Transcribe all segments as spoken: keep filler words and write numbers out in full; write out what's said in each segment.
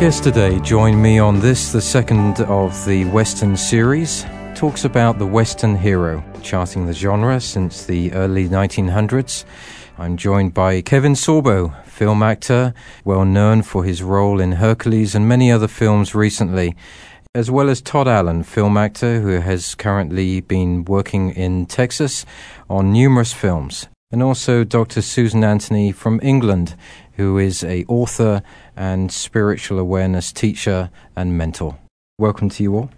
Yesterday, join me on this, the second of the Western series, talks about the Western hero, charting the genre since the early nineteen hundreds. I'm joined by Kevin Sorbo, film actor, well known for his role in Hercules and many other films recently, as well as Todd Allen, film actor who has currently been working in Texas on numerous films, and also Doctor Susan Anthony from England, who is an author and spiritual awareness teacher and mentor. Welcome to you all.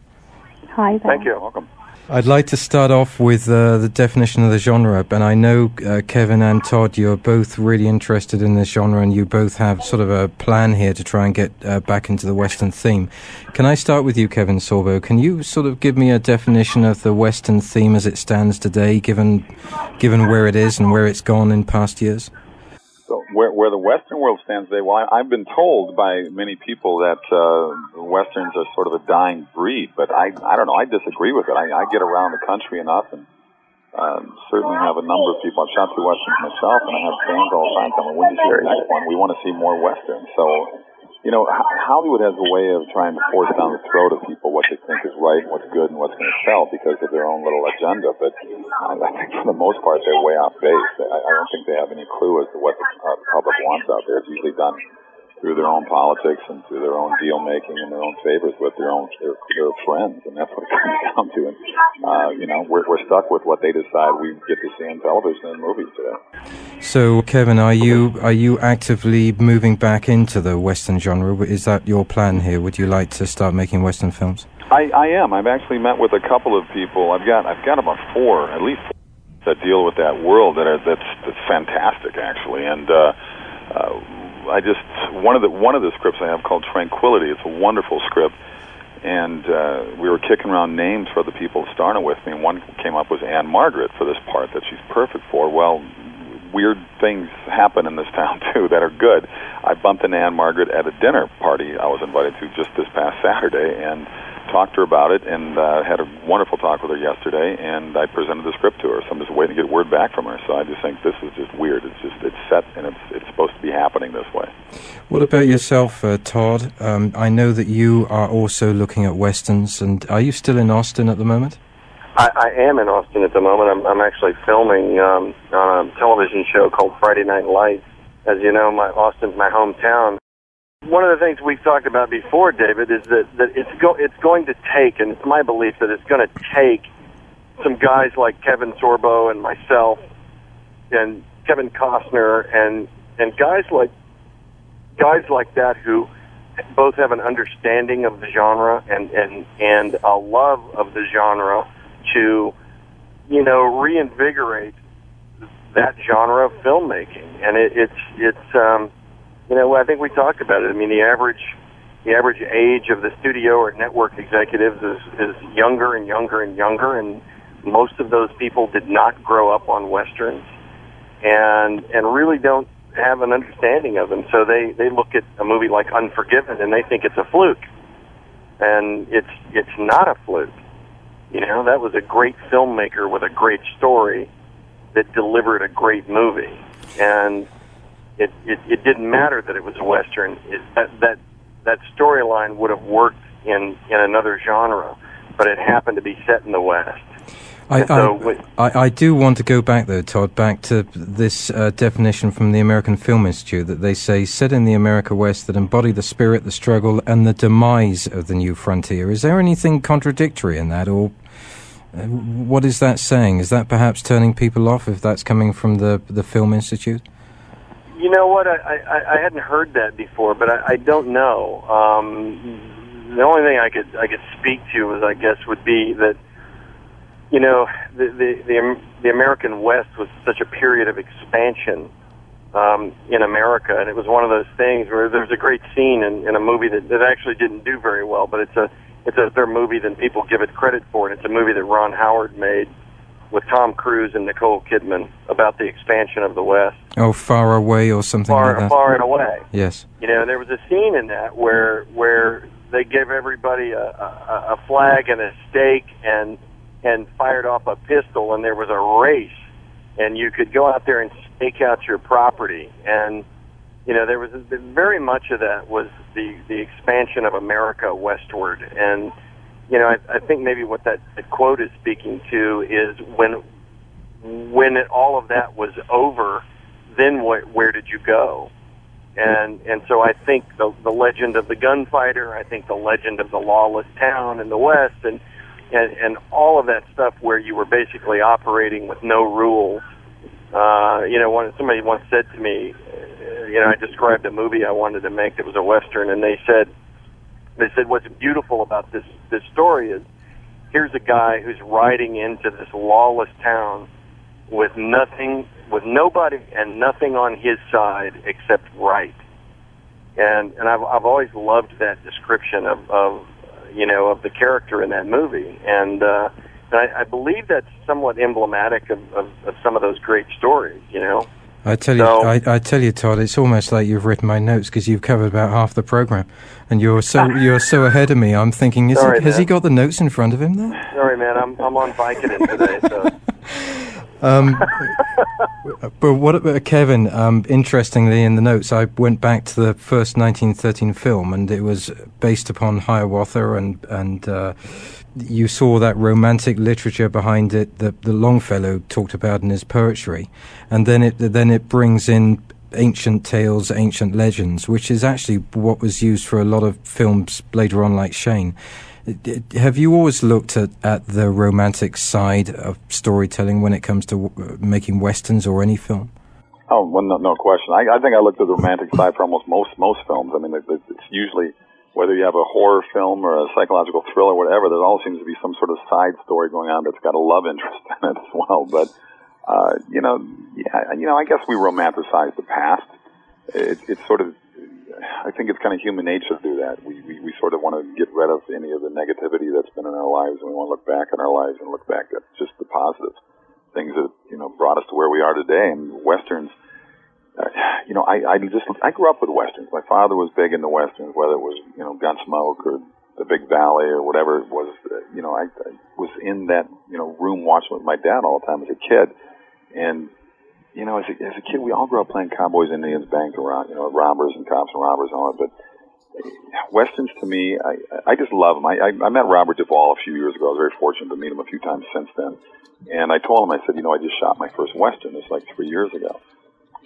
Hi there. Thank you. Welcome. I'd like to start off with uh, the definition of the genre, and I know uh, Kevin and Todd, you're both really interested in this genre, and you both have sort of a plan here to try and get uh, back into the Western theme. Can I start with you, Kevin Sorbo? Can you sort of give me a definition of the Western theme as it stands today, given given where it is and where it's gone in past years? Where, where the Western world stands today, well, I, I've been told by many people that uh, Westerns are sort of a dying breed, but I, I don't know. I disagree with it. I, I get around the country enough, and uh, certainly have a number of people. I've shot through Westerns myself, and I have fans all the time coming, when you hear that one, we want to see more Westerns. So, you know, Hollywood has a way of trying to force down the throat of people what they think is right and what's good and what's going to sell because of their own little agenda. But I think for the most part, they're way off base. I don't think they have any clue as to what the public wants out there. It's usually done through their own politics and through their own deal making and their own favors with their own their, their friends, and that's what it comes down to. And uh, you know, we're, we're stuck with what they decide we get to see in television and movies today. So, Kevin, are you are you actively moving back into the Western genre? Is that your plan here? Would you like to start making Western films? I, I am. I've actually met with a couple of people. I've got I've got about four, at least, four, that deal with that world. That are, that's that's fantastic, actually. And uh, uh, I just one of the one of the scripts I have called Tranquility. It's a wonderful script. And uh, we were kicking around names for the people starting with me, and one came up was Ann Margaret for this part that she's perfect for. Well, weird things happen in this town, too, that are good. I bumped into Ann Margaret at a dinner party I was invited to just this past Saturday and talked to her about it, and uh, had a wonderful talk with her yesterday, and I presented the script to her, so I'm just waiting to get word back from her. So I just think this is just weird. It's just it's set, and it's it's supposed to be happening this way. What about yourself, uh, Todd? Um, I know that you are also looking at Westerns, and are you still in Austin at the moment? I, I am in Austin at the moment. I'm, I'm actually filming um, on a television show called Friday Night Lights. As you know, my Austin's my hometown. One of the things we've talked about before, David, is that, that it's go, it's going to take, and it's my belief that it's going to take some guys like Kevin Sorbo and myself and Kevin Costner and and guys like guys like that who both have an understanding of the genre and and, and a love of the genre to, you know, reinvigorate that genre of filmmaking. And it, it's it's um you know, I think we talked about it. I mean, the average the average age of the studio or network executives is, is younger and younger and younger, and most of those people did not grow up on Westerns and and really don't have an understanding of them. So they, they look at a movie like Unforgiven and they think it's a fluke. And it's it's not a fluke. You know, that was a great filmmaker with a great story that delivered a great movie. And It, it, it didn't matter that it was a Western. It, that that, that storyline would have worked in, in another genre, but it happened to be set in the West. I, so I, I, I do want to go back, though, Todd, back to this uh, definition from the American Film Institute that they say, set in the America West that embody the spirit, the struggle, and the demise of the new frontier. Is there anything contradictory in that, or uh, what is that saying? Is that perhaps turning people off if that's coming from the, the Film Institute? You know what, I, I, I hadn't heard that before, but I, I don't know. Um, the only thing I could I could speak to was, I guess, would be that, you know, the the, the, the American West was such a period of expansion um, in America, and it was one of those things where there's a great scene in, in a movie that, that actually didn't do very well, but it's a it's a better movie than people give it credit for, and it's a movie that Ron Howard made with Tom Cruise and Nicole Kidman about the expansion of the West. Oh, Far Away or something far, like that. Far and Away. Yes. You know, there was a scene in that where where they gave everybody a, a, a flag and a stake and and fired off a pistol, and there was a race, and you could go out there and stake out your property. And, you know, there was a, very much of that was the, the expansion of America westward. And, you know, I, I think maybe what that quote is speaking to is when when it, all of that was over, then what, where did you go? And and so I think the, the legend of the gunfighter, I think the legend of the lawless town in the West, and, and, and all of that stuff where you were basically operating with no rules. Uh, you know, when, somebody once said to me, uh, you know, I described a movie I wanted to make that was a Western, and they said, They said, what's beautiful about this, this story is here's a guy who's riding into this lawless town with nothing, with nobody and nothing on his side except right. And and I've I've always loved that description of, of you know, of the character in that movie. And uh, and I, I believe that's somewhat emblematic of, of, of some of those great stories, you know. I tell you, no. I, I tell you, Todd, it's almost like you've written my notes because you've covered about half the program, and you're so you're so ahead of me. I'm thinking, is Sorry, he, has he got the notes in front of him there? Sorry, man, I'm I'm on Vicodin today. So. um, but what about Kevin? Um, interestingly, in the notes, I went back to the first nineteen thirteen film, and it was based upon Hiawatha, and and. Uh, You saw that romantic literature behind it that the Longfellow talked about in his poetry, and then it then it brings in ancient tales, ancient legends, which is actually what was used for a lot of films later on, like Shane. Have you always looked at, at the romantic side of storytelling when it comes to making westerns or any film? Oh, well, no, no question. I, I think I looked at the romantic side for almost most most films. I mean, it's usually, whether you have a horror film or a psychological thriller or whatever, there all seems to be some sort of side story going on that's got a love interest in it as well. But, uh, you know, yeah, you know, I guess we romanticize the past. It, it's sort of, I think it's kind of human nature to do that. We, we, we sort of want to get rid of any of the negativity that's been in our lives, and we want to look back at our lives and look back at just the positive things that, you know, brought us to where we are today. And Westerns, Uh, you know, I, I just, I grew up with Westerns. My father was big into Westerns, whether it was, you know, Gunsmoke or The Big Valley or whatever it was. Uh, you know, I, I was in that, you know, room watching with my dad all the time as a kid. And, you know, as a, as a kid, we all grew up playing cowboys, Indians, bank around, you know, robbers and cops and robbers and all that. But Westerns to me, I, I just love them. I, I, I met Robert Duvall a few years ago. I was very fortunate to meet him a few times since then. And I told him, I said, you know, I just shot my first Western. It's like three years ago.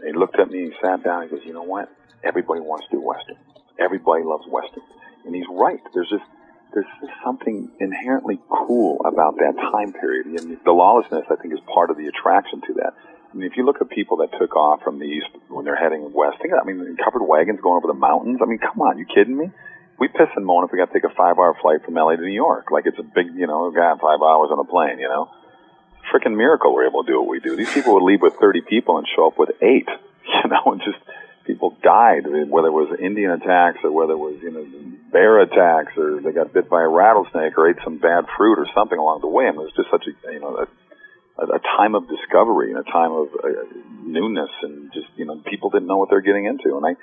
He looked at me, he sat down, he goes, you know what? Everybody wants to do Westerns. Everybody loves Westerns. And he's right. There's just, there's just something inherently cool about that time period. And the lawlessness, I think, is part of the attraction to that. I mean, if you look at people that took off from the East when they're heading west, think of that. I mean, covered wagons going over the mountains. I mean, come on, you kidding me? We piss and moan if we got to take a five-hour flight from L A to New York. Like it's a big, you know, got five hours on a plane, you know? Freaking miracle we're able to do what we do. These people would leave with thirty people and show up with eight, you know, and just people died, whether it was Indian attacks or whether it was, you know, bear attacks or they got bit by a rattlesnake or ate some bad fruit or something along the way. I mean, it was just such a, you know, a, a time of discovery and a time of uh, newness and just, you know, people didn't know what they're getting into. And I,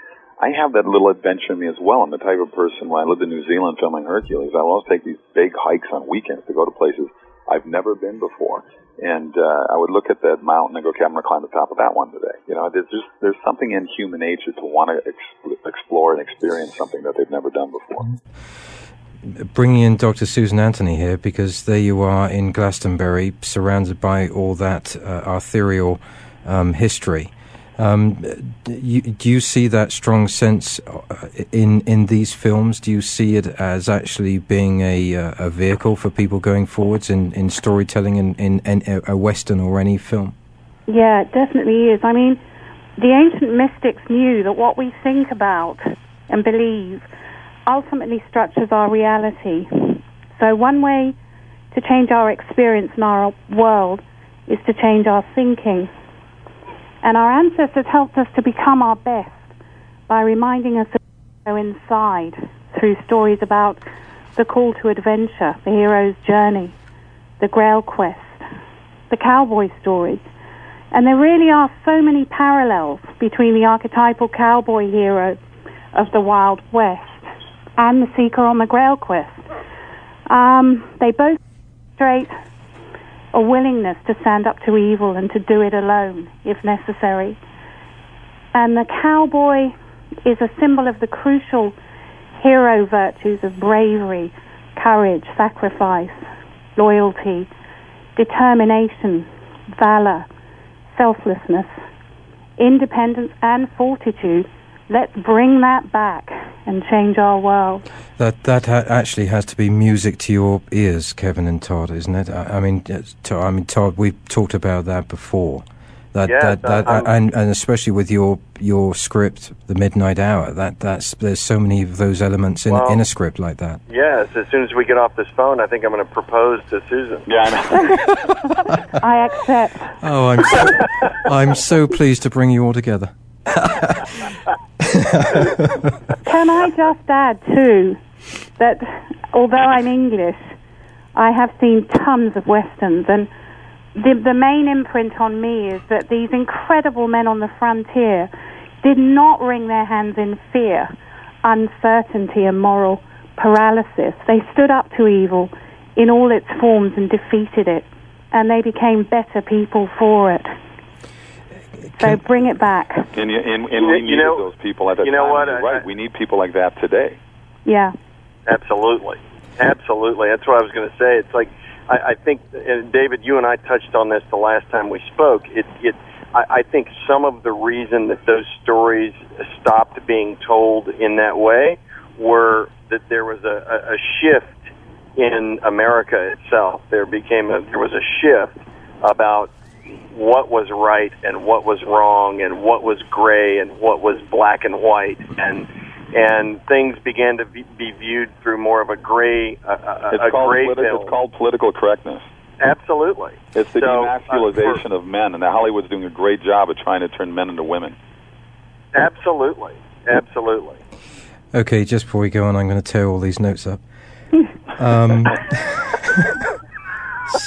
I have that little adventure in me as well. I'm the type of person, when I lived in New Zealand filming Hercules, I always take these big hikes on weekends to go to places I've never been before. And uh, I would look at that mountain and go, okay, I'm going to climb the top of that one today. You know, there's just, there's something in human nature to want to ex- explore and experience something that they've never done before. bringing in Doctor Susan Anthony here, because there you are in Glastonbury, surrounded by all that uh, arthurial um, history. Um, you, do you see that strong sense in in these films? Do you see it as actually being a uh, a vehicle for people going forwards in, in storytelling in, in, in a Western or any film? Yeah, it definitely is. I mean, the ancient mystics knew that what we think about and believe ultimately structures our reality. So one way to change our experience in our world is to change our thinking. And our ancestors helped us to become our best by reminding us of the hero inside through stories about the call to adventure, the hero's journey, the Grail quest, the cowboy story. And there really are so many parallels between the archetypal cowboy hero of the Wild West and the seeker on the Grail quest. Um, they both demonstrate a willingness to stand up to evil and to do it alone, if necessary. And the cowboy is a symbol of the crucial hero virtues of bravery, courage, sacrifice, loyalty, determination, valor, selflessness, independence, and fortitude. Let's bring that back and change our world. That that ha- actually has to be music to your ears, Kevin and Todd, isn't it? I, I mean, to, I mean, Todd, we've talked about that before. That yeah, that, that um, and and especially with your your script, The Midnight Hour. That that's there's so many of those elements in well, in a script like that. Yes. As soon as we get off this phone, I think I'm going to propose to Susan. Yeah. I, know. I accept. Oh, I'm so, I'm so pleased to bring you all together. Can I just add, too, that although I'm English, I have seen tons of Westerns, and the, the main imprint on me is that these incredible men on the frontier did not wring their hands in fear, uncertainty, and moral paralysis. They stood up to evil in all its forms and defeated it, and they became better people for it. So bring it back. And, and, and we needed know, those people at that you know time. What? You're right. I, we need people like that today. Yeah. Absolutely. Absolutely. That's what I was going to say. It's like, I, I think, and David, you and I touched on this the last time we spoke. It, it, I, I think some of the reason that those stories stopped being told in that way were that there was a, a, a shift in America itself. There became a, there was a shift about what was right and what was wrong and what was gray and what was black and white, and and things began to be, be viewed through more of a gray a, a, it's, a called gray politi- it's called political correctness. Absolutely. It's the so, demasculization uh, of men, and Hollywood's doing a great job of trying to turn men into women. Absolutely. Absolutely. Okay, just before we go on, I'm going to tear all these notes up. um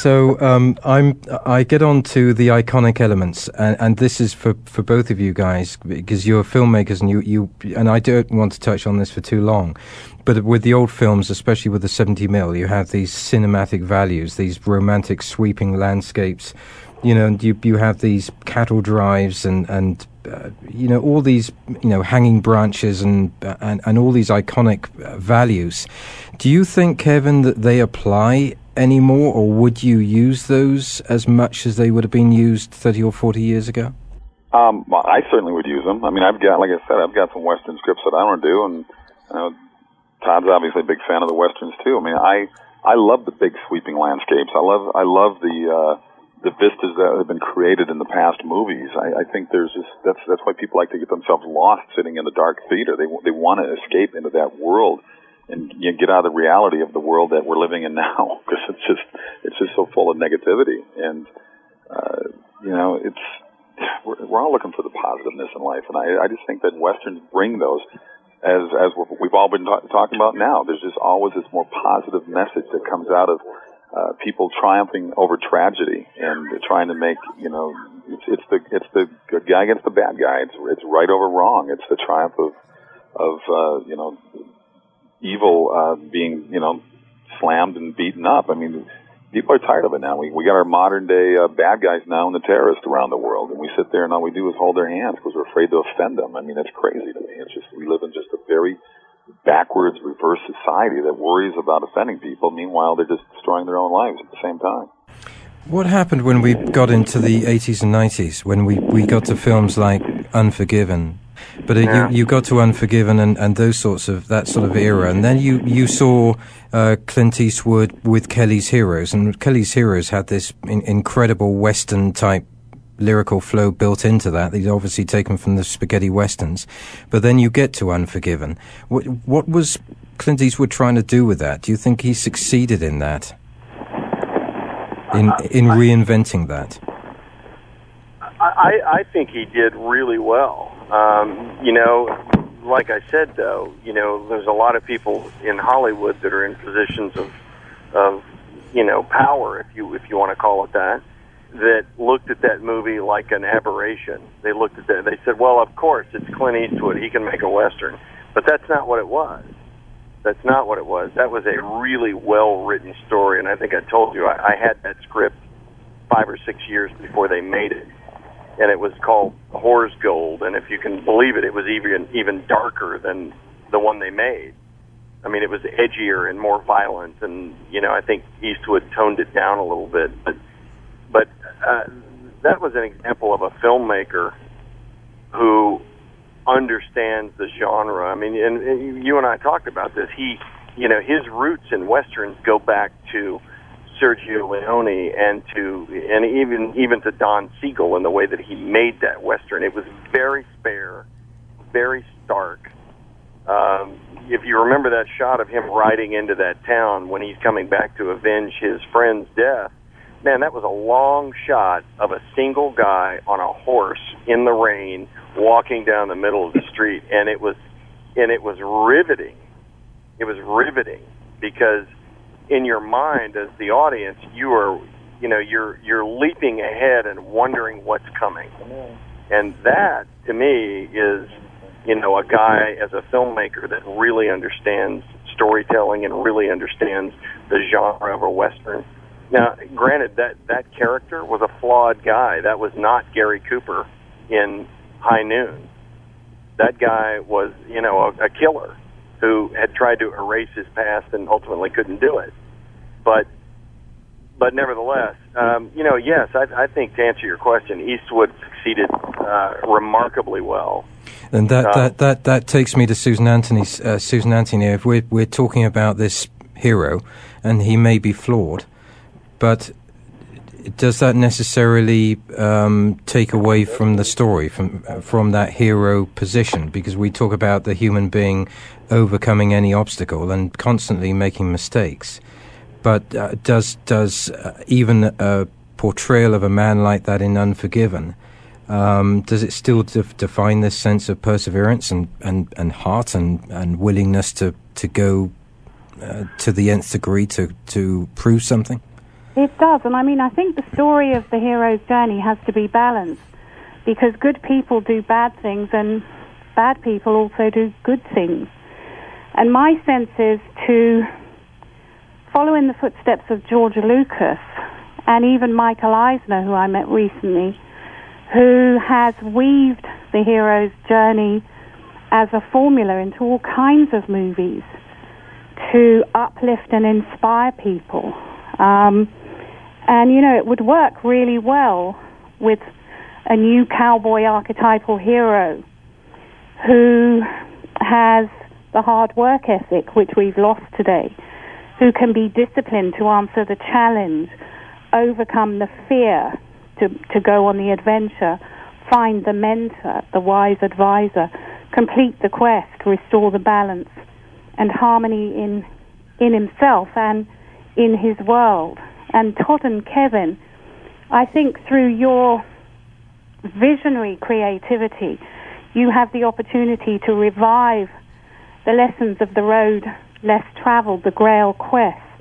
So um, I'm, I get on to the iconic elements, and, and this is for, for both of you guys, because you're filmmakers, and you, you and I don't want to touch on this for too long, but with the old films, especially with the seventy mil, you have these cinematic values, these romantic sweeping landscapes, you know, and you, you have these cattle drives and, and uh, you know, all these, you know, hanging branches and, and, and all these iconic values. Do you think, Kevin, that they apply anymore, or would you use those as much as they would have been used thirty or forty years ago? Um, I certainly would use them. I mean, I've got, like I said, I've got some Western scripts that I want to do, and you know, Todd's obviously a big fan of the Westerns too. I mean, I I love the big sweeping landscapes. I love I love the uh, the vistas that have been created in the past movies. I, I think there's just that's that's why people like to get themselves lost sitting in the dark theater. They they want to escape into that world and you get out of the reality of the world that we're living in now, because it's just it's just so full of negativity. And, uh, you know, it's we're, we're all looking for the positiveness in life, and I, I just think that Westerns bring those, as as we've all been ta- talking about now. There's just always this more positive message that comes out of uh, people triumphing over tragedy and trying to make, you know, it's, it's the it's the good guy against the bad guy. It's, it's right over wrong. It's the triumph of, of uh, you know, evil uh, being, you know, slammed and beaten up. I mean, people are tired of it now. We we got our modern-day uh, bad guys now and the terrorists around the world, and we sit there and all we do is hold their hands because we're afraid to offend them. I mean, that's crazy to me. It's just we live in just a very backwards, reverse society that worries about offending people. Meanwhile, they're just destroying their own lives at the same time. What happened when we got into the eighties and nineties, when we, we got to films like Unforgiven? But uh, yeah. you, you got to Unforgiven and, and those sorts of, that sort of era. And then you, you saw uh, Clint Eastwood with Kelly's Heroes. And Kelly's Heroes had this in, incredible Western-type lyrical flow built into that. They'd obviously taken from the spaghetti Westerns. But then you get to Unforgiven. What, what was Clint Eastwood trying to do with that? Do you think he succeeded in that? In, in reinventing that? I, I think he did really well. Um, you know, like I said, though, you know, there's a lot of people in Hollywood that are in positions of, of, you know, power, if you if you want to call it that, that looked at that movie like an aberration. They looked at that. They said, well, of course, it's Clint Eastwood. He can make a Western. But that's not what it was. That's not what it was. That was a really well-written story, and I think I told you I, I had that script five or six years before they made it, and it was called Whore's Gold, and if you can believe it, it was even even darker than the one they made. I mean, it was edgier and more violent, and, you know, I think Eastwood toned it down a little bit, but, but uh, that was an example of a filmmaker who understands the genre. I mean, and, and you and I talked about this. He, you know, his roots in Westerns go back to Sergio Leone and to, and even, even to Don Siegel in the way that he made that Western. It was very spare, very stark. Um, if you remember that shot of him riding into that town when he's coming back to avenge his friend's death, man, that was a long shot of a single guy on a horse in the rain walking down the middle of the street, and it was and it was riveting. It was riveting because in your mind as the audience, you are you know, you're you're leaping ahead and wondering what's coming. And that to me is, you know, a guy as a filmmaker that really understands storytelling and really understands the genre of a Western. Now, granted, that, that character was a flawed guy. That was not Gary Cooper in High Noon. That guy was, you know, a, a killer who had tried to erase his past and ultimately couldn't do it. But but nevertheless, um, you know, yes, I, I think to answer your question, Eastwood succeeded uh, remarkably well. And that, uh, that, that, that takes me to Susan Anthony. Uh, Susan Anthony, if we're, we're talking about this hero, and he may be flawed, but does that necessarily um, take away from the story, from from that hero position? Because we talk about the human being overcoming any obstacle and constantly making mistakes. But uh, does does uh, even a portrayal of a man like that in Unforgiven, um, does it still de- define this sense of perseverance and, and, and heart and, and willingness to, to go uh, to the nth degree to, to prove something? It does, and I mean, I think the story of the hero's journey has to be balanced, because good people do bad things and bad people also do good things. And my sense is to follow in the footsteps of George Lucas and even Michael Eisner, who I met recently, who has weaved the hero's journey as a formula into all kinds of movies to uplift and inspire people. Um, And, you know, it would work really well with a new cowboy archetypal hero who has the hard work ethic, which we've lost today, who can be disciplined to answer the challenge, overcome the fear to, to go on the adventure, find the mentor, the wise advisor, complete the quest, restore the balance and harmony in in himself and in his world. And Todd and Kevin, I think through your visionary creativity, you have the opportunity to revive the lessons of the road less traveled, the Grail quest,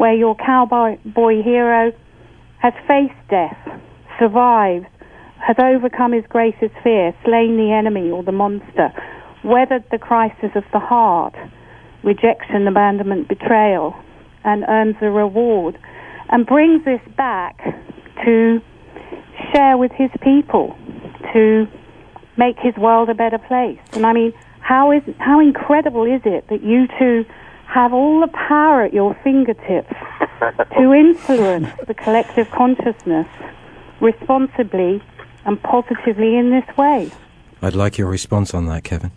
where your cowboy boy hero has faced death, survived, has overcome his greatest fear, slain the enemy or the monster, weathered the crisis of the heart, rejection, abandonment, betrayal, and earns a reward, and brings this back to share with his people, to make his world a better place. And I mean, How is how incredible is it that you two have all the power at your fingertips to influence the collective consciousness responsibly and positively in this way? I'd like your response on that, Kevin.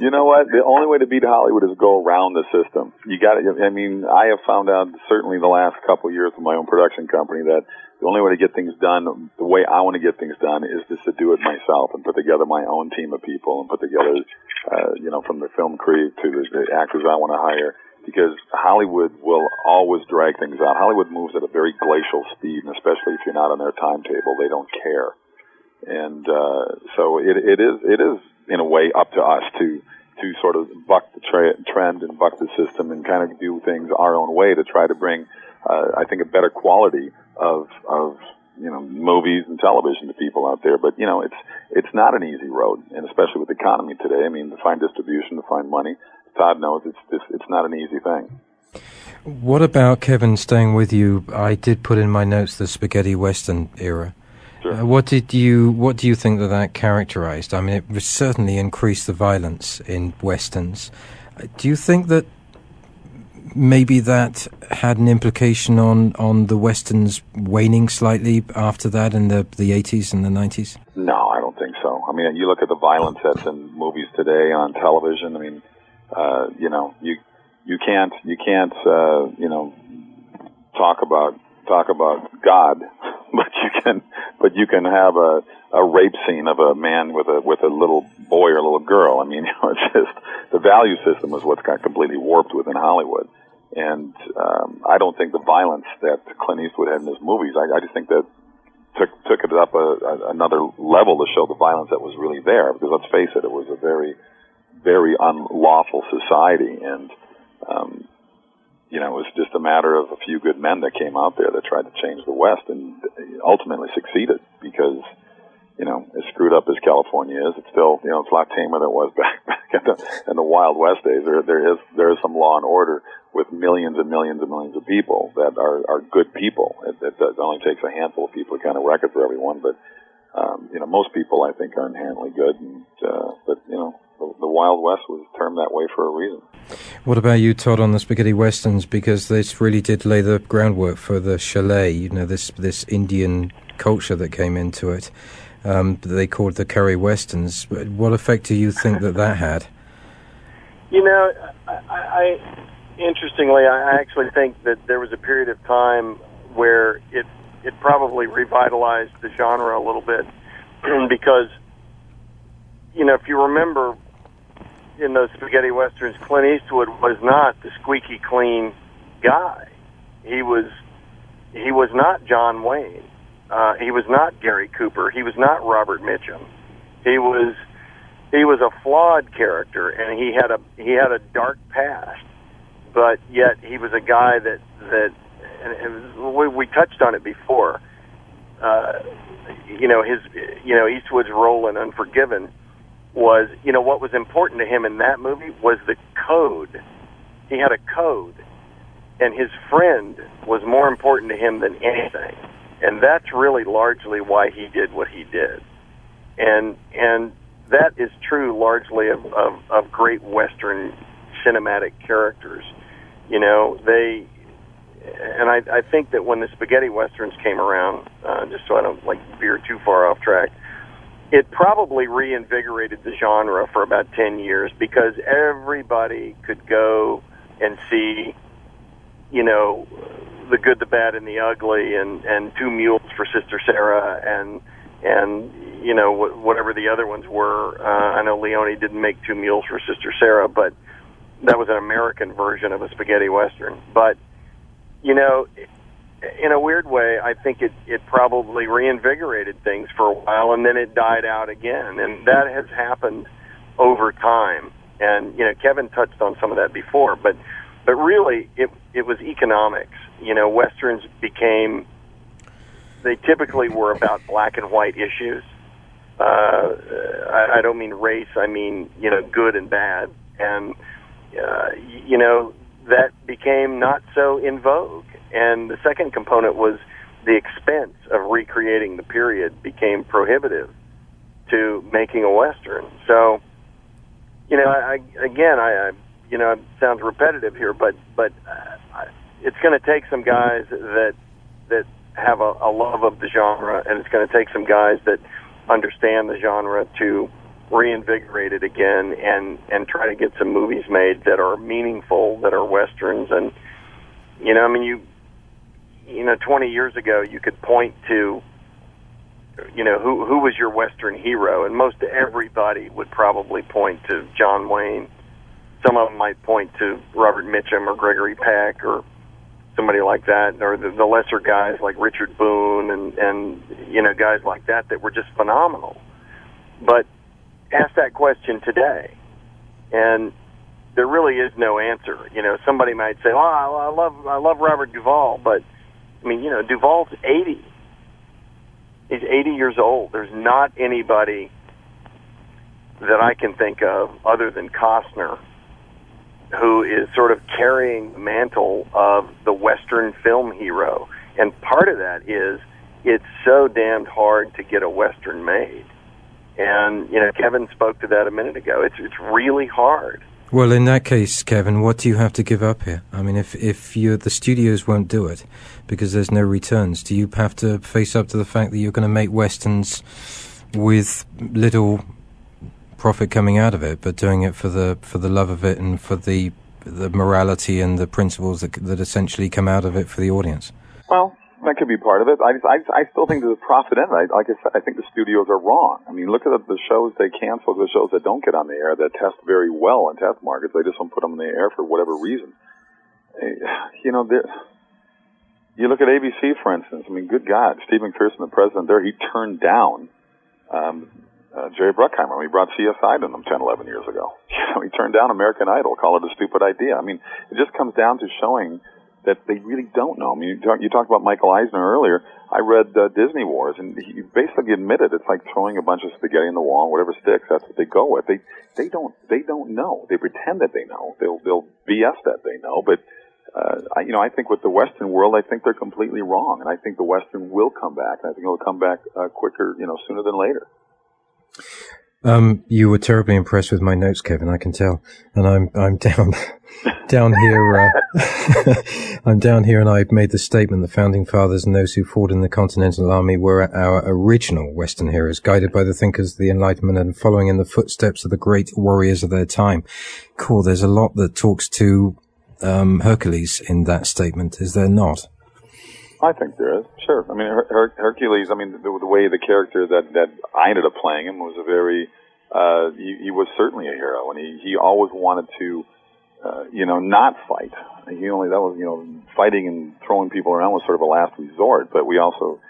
You know what? The only way to beat Hollywood is go around the system. You got to, I mean, I have found out certainly the last couple of years with my own production company that the only way to get things done, the way I want to get things done, is just to do it myself and put together my own team of people and put together, uh, you know, from the film crew to the, the actors I want to hire. Because Hollywood will always drag things out. Hollywood moves at a very glacial speed, and especially if you're not on their timetable, they don't care. And uh, so it, it is, it is in a way up to us to to sort of buck the tra- trend and buck the system and kind of do things our own way to try to bring, uh, I think, a better quality of of you know movies and television to people out there. But you know, it's it's not an easy road, and especially with the economy today. I mean, to find distribution, to find money. Todd knows it's, it's it's not an easy thing. What about, Kevin, staying with you? I did put in my notes the spaghetti western era. Sure. Uh, what did you What do you think that that characterized? I mean, it certainly increased the violence in westerns. Uh, do you think that maybe that had an implication on, on the westerns waning slightly after that in the the eighties and the nineties? No, I don't think so. I mean, you look at the violence that's in movies today on television. I mean. Uh, you know, you, you can't, you can't, uh, you know, talk about, talk about God, but you can, but you can have a, a rape scene of a man with a, with a little boy or a little girl. I mean, you know, it's just, the value system is what's got completely warped within Hollywood. And, um, I don't think the violence that Clint Eastwood had in his movies, I, I just think that took, took it up a, a, another level to show the violence that was really there. Because let's face it, it was a very, very unlawful society, and um, you know, it was just a matter of a few good men that came out there that tried to change the West, and ultimately succeeded, because you know, as screwed up as California is, it's still, you know, it's a lot tamer than it was back back in the, in the Wild West days. There, there is there is some law and order with millions and millions and millions of people that are, are good people. It, it, it only takes a handful of people to kind of wreck it for everyone, but um, you know, most people I think are inherently good, and uh, but you know. The Wild West was termed that way for a reason. What about you, Todd, on the spaghetti westerns? Because this really did lay the groundwork for the chalet, you know, this this Indian culture that came into it. Um, they called the curry westerns. What effect do you think that that had? You know, I, I, interestingly, I actually think that there was a period of time where it it probably revitalized the genre a little bit, because, you know, if you remember, in those spaghetti westerns, Clint Eastwood was not the squeaky clean guy. He was, he was not John Wayne. Uh, he was not Gary Cooper. He was not Robert Mitchum. He was, he was a flawed character, and he had a he had a dark past. But yet he was a guy that that, and it was, we, we touched on it before. Uh, you know his, you know Eastwood's role in Unforgiven was, you know, what was important to him in that movie was the code. He had a code, and his friend was more important to him than anything. And that's really largely why he did what he did. And and that is true largely of, of, of great Western cinematic characters. You know, they, and I, I think that when the spaghetti Westerns came around, uh, just so I don't, like, veer too far off track, it probably reinvigorated the genre for about ten years, because everybody could go and see, you know, The Good, the Bad, and the Ugly, and, and Two Mules for Sister Sarah, and, and you know, wh- whatever the other ones were. Uh, I know Leone didn't make Two Mules for Sister Sarah, but that was an American version of a spaghetti Western. But, you know, It, in a weird way, I think it, it probably reinvigorated things for a while, and then it died out again. And that has happened over time. And, you know, Kevin touched on some of that before, but but really it it was economics. You know, Westerns became, they typically were about black and white issues. Uh, I, I don't mean race, I mean, you know, good and bad. And, uh, you know, that became not so in vogue. And the second component was the expense of recreating the period became prohibitive to making a Western. So, you know, I, I, again, I, I, you know, it sounds repetitive here, but but uh, it's going to take some guys that that have a, a love of the genre, and it's going to take some guys that understand the genre to reinvigorate it again and, and try to get some movies made that are meaningful, that are Westerns. And, you know, I mean, you you know, twenty years ago, you could point to, you know, who who was your Western hero? And most everybody would probably point to John Wayne. Some of them might point to Robert Mitchum or Gregory Peck or somebody like that, or the, the lesser guys like Richard Boone and, and, you know, guys like that that were just phenomenal. But ask that question today, and there really is no answer. You know, somebody might say, oh, I love I love Robert Duvall, but, I mean, you know, Duvall's eighty. He's eighty years old. There's not anybody that I can think of other than Costner who is sort of carrying the mantle of the Western film hero. And part of that is it's so damned hard to get a Western made. And, you know, Kevin spoke to that a minute ago. It's it's really hard. Well, in that case, Kevin, what do you have to give up here? I mean, if, if you're, the studios won't do it because there's no returns, do you have to face up to the fact that you're going to make Westerns with little profit coming out of it, but doing it for the for the love of it and for the the morality and the principles that that essentially come out of it for the audience? Well, that could be part of it. I just, I, just, I still think there's a profit in it. I, like I said, I think the studios are wrong. I mean, look at the, the shows they cancel, the shows that don't get on the air that test very well in test markets. They just don't put them on the air for whatever reason. You know, you look at A B C, for instance. I mean, good God, Steve McPherson, the president there, he turned down. Um, Uh, Jerry Bruckheimer, when he brought C S I to them ten, eleven years ago. You know, he turned down American Idol, called it a stupid idea. I mean, it just comes down to showing that they really don't know. I mean, you, talk, you talked about Michael Eisner earlier. I read uh, Disney Wars, and he basically admitted it's like throwing a bunch of spaghetti in the wall, and whatever sticks, that's what they go with. They they don't they don't know. They pretend that they know. They'll they'll B S that they know. But uh, I, you know, I think with the Western world, I think they're completely wrong, and I think the Western will come back, and I think it'll come back uh, quicker, you know, sooner than later. Um, you were terribly impressed with my notes, Kevin, I can tell. And I'm, I'm down, down here, uh, I'm down here and I've made the statement the Founding Fathers and those who fought in the Continental Army were our original Western heroes, guided by the thinkers of the Enlightenment and following in the footsteps of the great warriors of their time. Cool. There's a lot that talks to, um, Hercules in that statement. Is there not? I think there is, sure. I mean, Her- Her- Hercules, I mean, the, the way the character that, that I ended up playing him was a very, uh, he, he was certainly a hero, and he, he always wanted to, uh, you know, not fight. He only, that was, you know, fighting and throwing people around was sort of a last resort, but we also,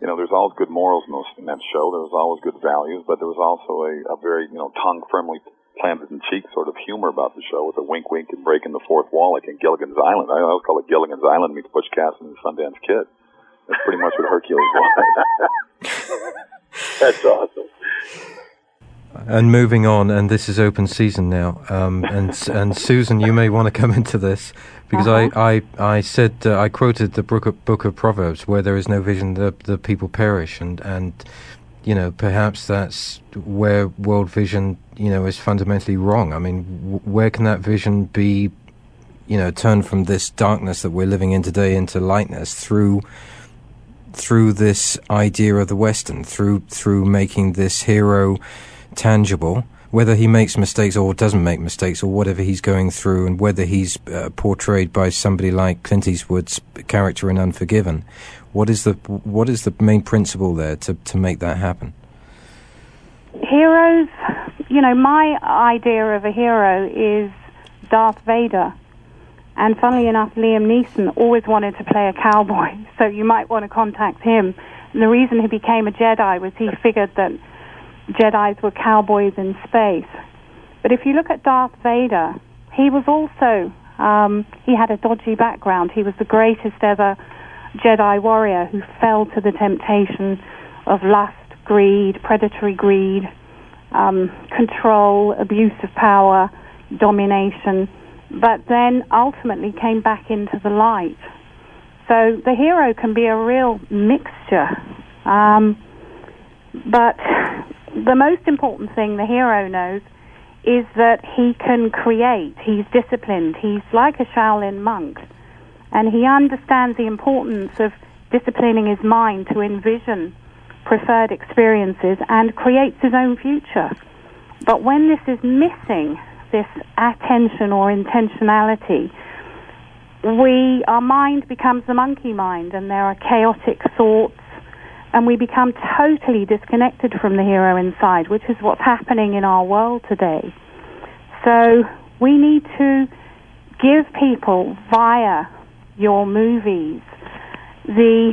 you know, there's always good morals in, those, in that show, there was always good values, but there was also a, a very, you know, tongue firmly planted in cheek sort of humor about the show with a wink wink and breaking the fourth wall like in Gilligan's Island. I always call it Gilligan's Island meets Butch Cassidy and Sundance Kid. That's pretty much what Hercules was. That's awesome. And moving on, and this is open season now, um, and and Susan, you may want to come into this, because uh-huh. I, I, I said, uh, I quoted the book of, book of Proverbs, where there is no vision, the, the people perish, and, and you know, perhaps that's where world vision, you know, is fundamentally wrong. I mean, w- where can that vision be, you know, turned from this darkness that we're living in today into lightness through through this idea of the Western, through through making this hero tangible, whether he makes mistakes or doesn't make mistakes or whatever he's going through, and whether he's uh, portrayed by somebody like Clint Eastwood's character in Unforgiven. What is the what is the main principle there to, to make that happen? Heroes, you know, my idea of a hero is Darth Vader. And funnily enough, Liam Neeson always wanted to play a cowboy, so you might want to contact him. And the reason he became a Jedi was he figured that Jedis were cowboys in space. But if you look at Darth Vader, he was also, um, he had a dodgy background. He was the greatest ever Jedi warrior who fell to the temptation of lust, greed, predatory greed, um, control, abuse of power, domination, but then ultimately came back into the light. So the hero can be a real mixture. Um, but the most important thing the hero knows is that he can create. He's disciplined. He's like a Shaolin monk. And he understands the importance of disciplining his mind to envision preferred experiences and creates his own future. But when this is missing, this attention or intentionality, we, our mind becomes the monkey mind, and there are chaotic thoughts, and we become totally disconnected from the hero inside, which is what's happening in our world today. So we need to give people, via your movies, the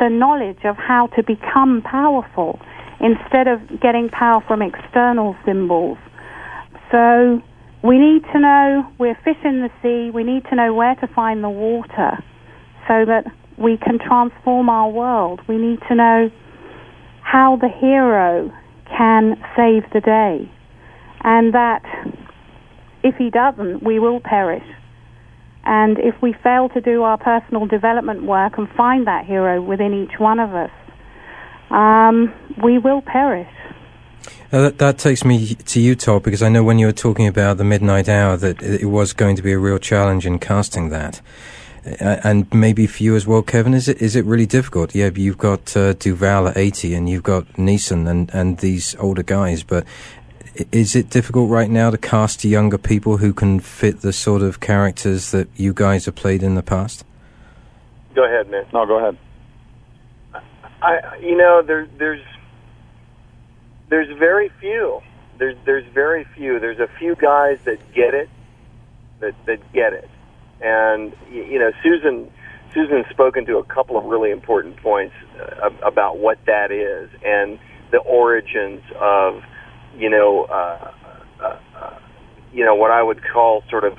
the knowledge of how to become powerful instead of getting power from external symbols. So we need to know we're fish in the sea. We need to know where to find the water so that we can transform our world. We need to know how the hero can save the day, and that if he doesn't, we will perish. And if we fail to do our personal development work and find that hero within each one of us, um, we will perish. Now that, that takes me to you, Todd, because I know when you were talking about The Midnight Hour that it was going to be a real challenge in casting that. And maybe for you as well, Kevin, is it is it really difficult? Yeah, you've got uh, Duvall at eighty, and you've got Neeson and, and these older guys, but is it difficult right now to cast to younger people who can fit the sort of characters that you guys have played in the past? Go ahead, man. No, go ahead. I, you know, there, there's there's very few. There's there's very few. There's a few guys that get it, that that get it. And, you know, Susan Susan's spoken to a couple of really important points uh, about what that is and the origins of, you know, uh, uh, uh, you know, what I would call sort of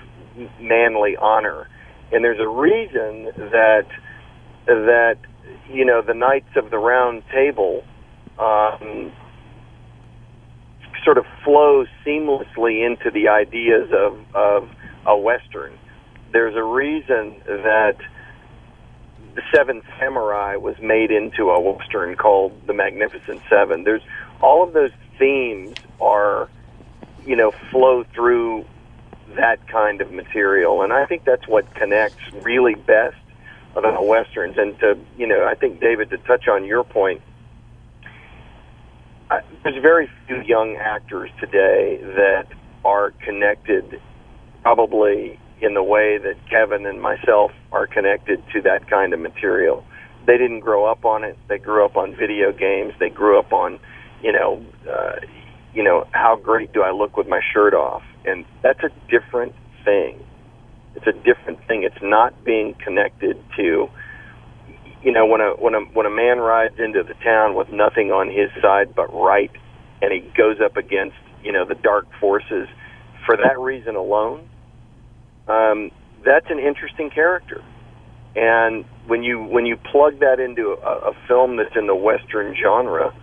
manly honor. And there's a reason that, that you know, the Knights of the Round Table um, sort of flow seamlessly into the ideas of, of a Western. There's a reason that The Seven Samurai was made into a Western called The Magnificent Seven. There's all of those themes are, you know, flow through that kind of material. And I think that's what connects really best about Westerns. And to, you know, I think, David, to touch on your point, I, there's very few young actors today that are connected probably in the way that Kevin and myself are connected to that kind of material. They didn't grow up on it. They grew up on video games. They grew up on, you know, uh, you know, how great do I look with my shirt off? And that's a different thing. It's a different thing. It's not being connected to, you know, when a when a when a man rides into the town with nothing on his side but right, and he goes up against, you know, the dark forces. For that reason alone, Um, that's an interesting character, and when you when you plug that into a, a film that's in the Western genre,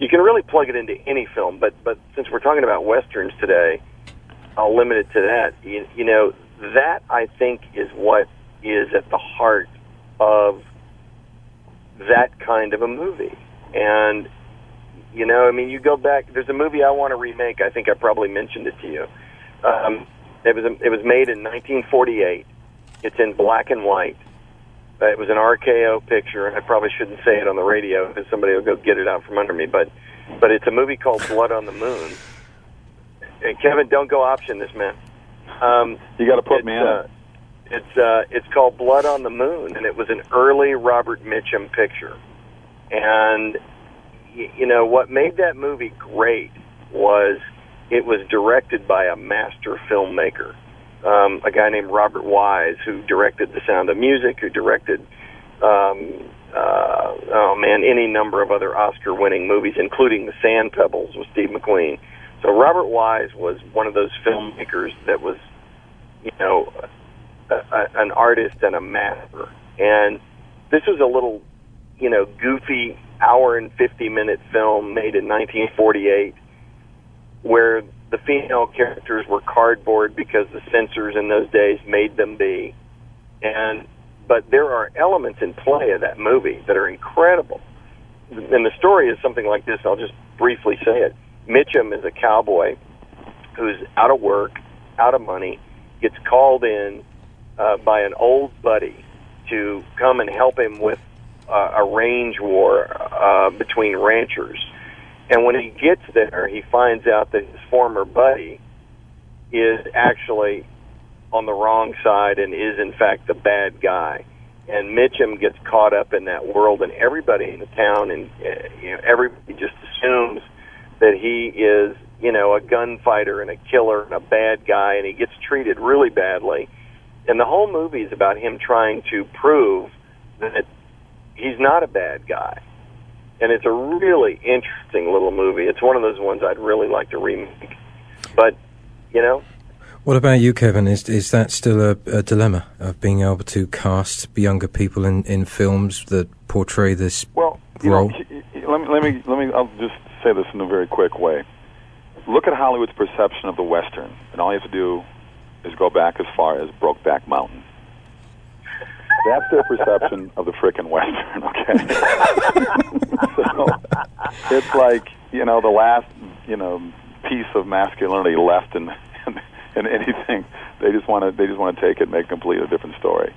you can really plug it into any film. But but since we're talking about Westerns today, I'll limit it to that. You, you know, that I think is what is at the heart of that kind of a movie. And you know, I mean, you go back. There's a movie I want to remake. I think I probably mentioned it to you. Um, It was it was made in nineteen forty-eight. It's in black and white. It was an R K O picture, and I probably shouldn't say it on the radio because somebody will go get it out from under me. But but it's a movie called Blood on the Moon. And Kevin, don't go option this, man. Um, you got to put me in. Uh, it's uh, it's called Blood on the Moon, and it was an early Robert Mitchum picture. And y- you know what made that movie great was, it was directed by a master filmmaker, um, a guy named Robert Wise, who directed The Sound of Music, who directed, um, uh, oh man, any number of other Oscar-winning movies, including The Sand Pebbles with Steve McQueen. So Robert Wise was one of those filmmakers that was, you know, a, a, an artist and a master. And this was a little, you know, goofy hour and fifty-minute film made in nineteen forty-eight. Where the female characters were cardboard because the censors in those days made them be. And but there are elements in play of that movie that are incredible. And the story is something like this. I'll just briefly say it. Mitchum is a cowboy who's out of work, out of money, gets called in uh, by an old buddy to come and help him with uh, a range war uh, between ranchers. And when he gets there, he finds out that his former buddy is actually on the wrong side and is, in fact, the bad guy. And Mitchum gets caught up in that world, and everybody in the town, and you know, everybody just assumes that he is, you know, a gunfighter and a killer and a bad guy, and he gets treated really badly. And the whole movie is about him trying to prove that he's not a bad guy. And it's a really interesting little movie. It's one of those ones I'd really like to remake. But, you know... What about you, Kevin? Is is that still a, a dilemma of being able to cast younger people in, in films that portray this well, role? You know, let me let me let me. I'll just say this in a very quick way. Look at Hollywood's perception of the Western, and all you have to do is go back as far as Brokeback Mountain. That's their perception of the frickin' Western. Okay, so it's like you know the last you know piece of masculinity left in. in And anything, they just want to they just want to take it and make a completely different story.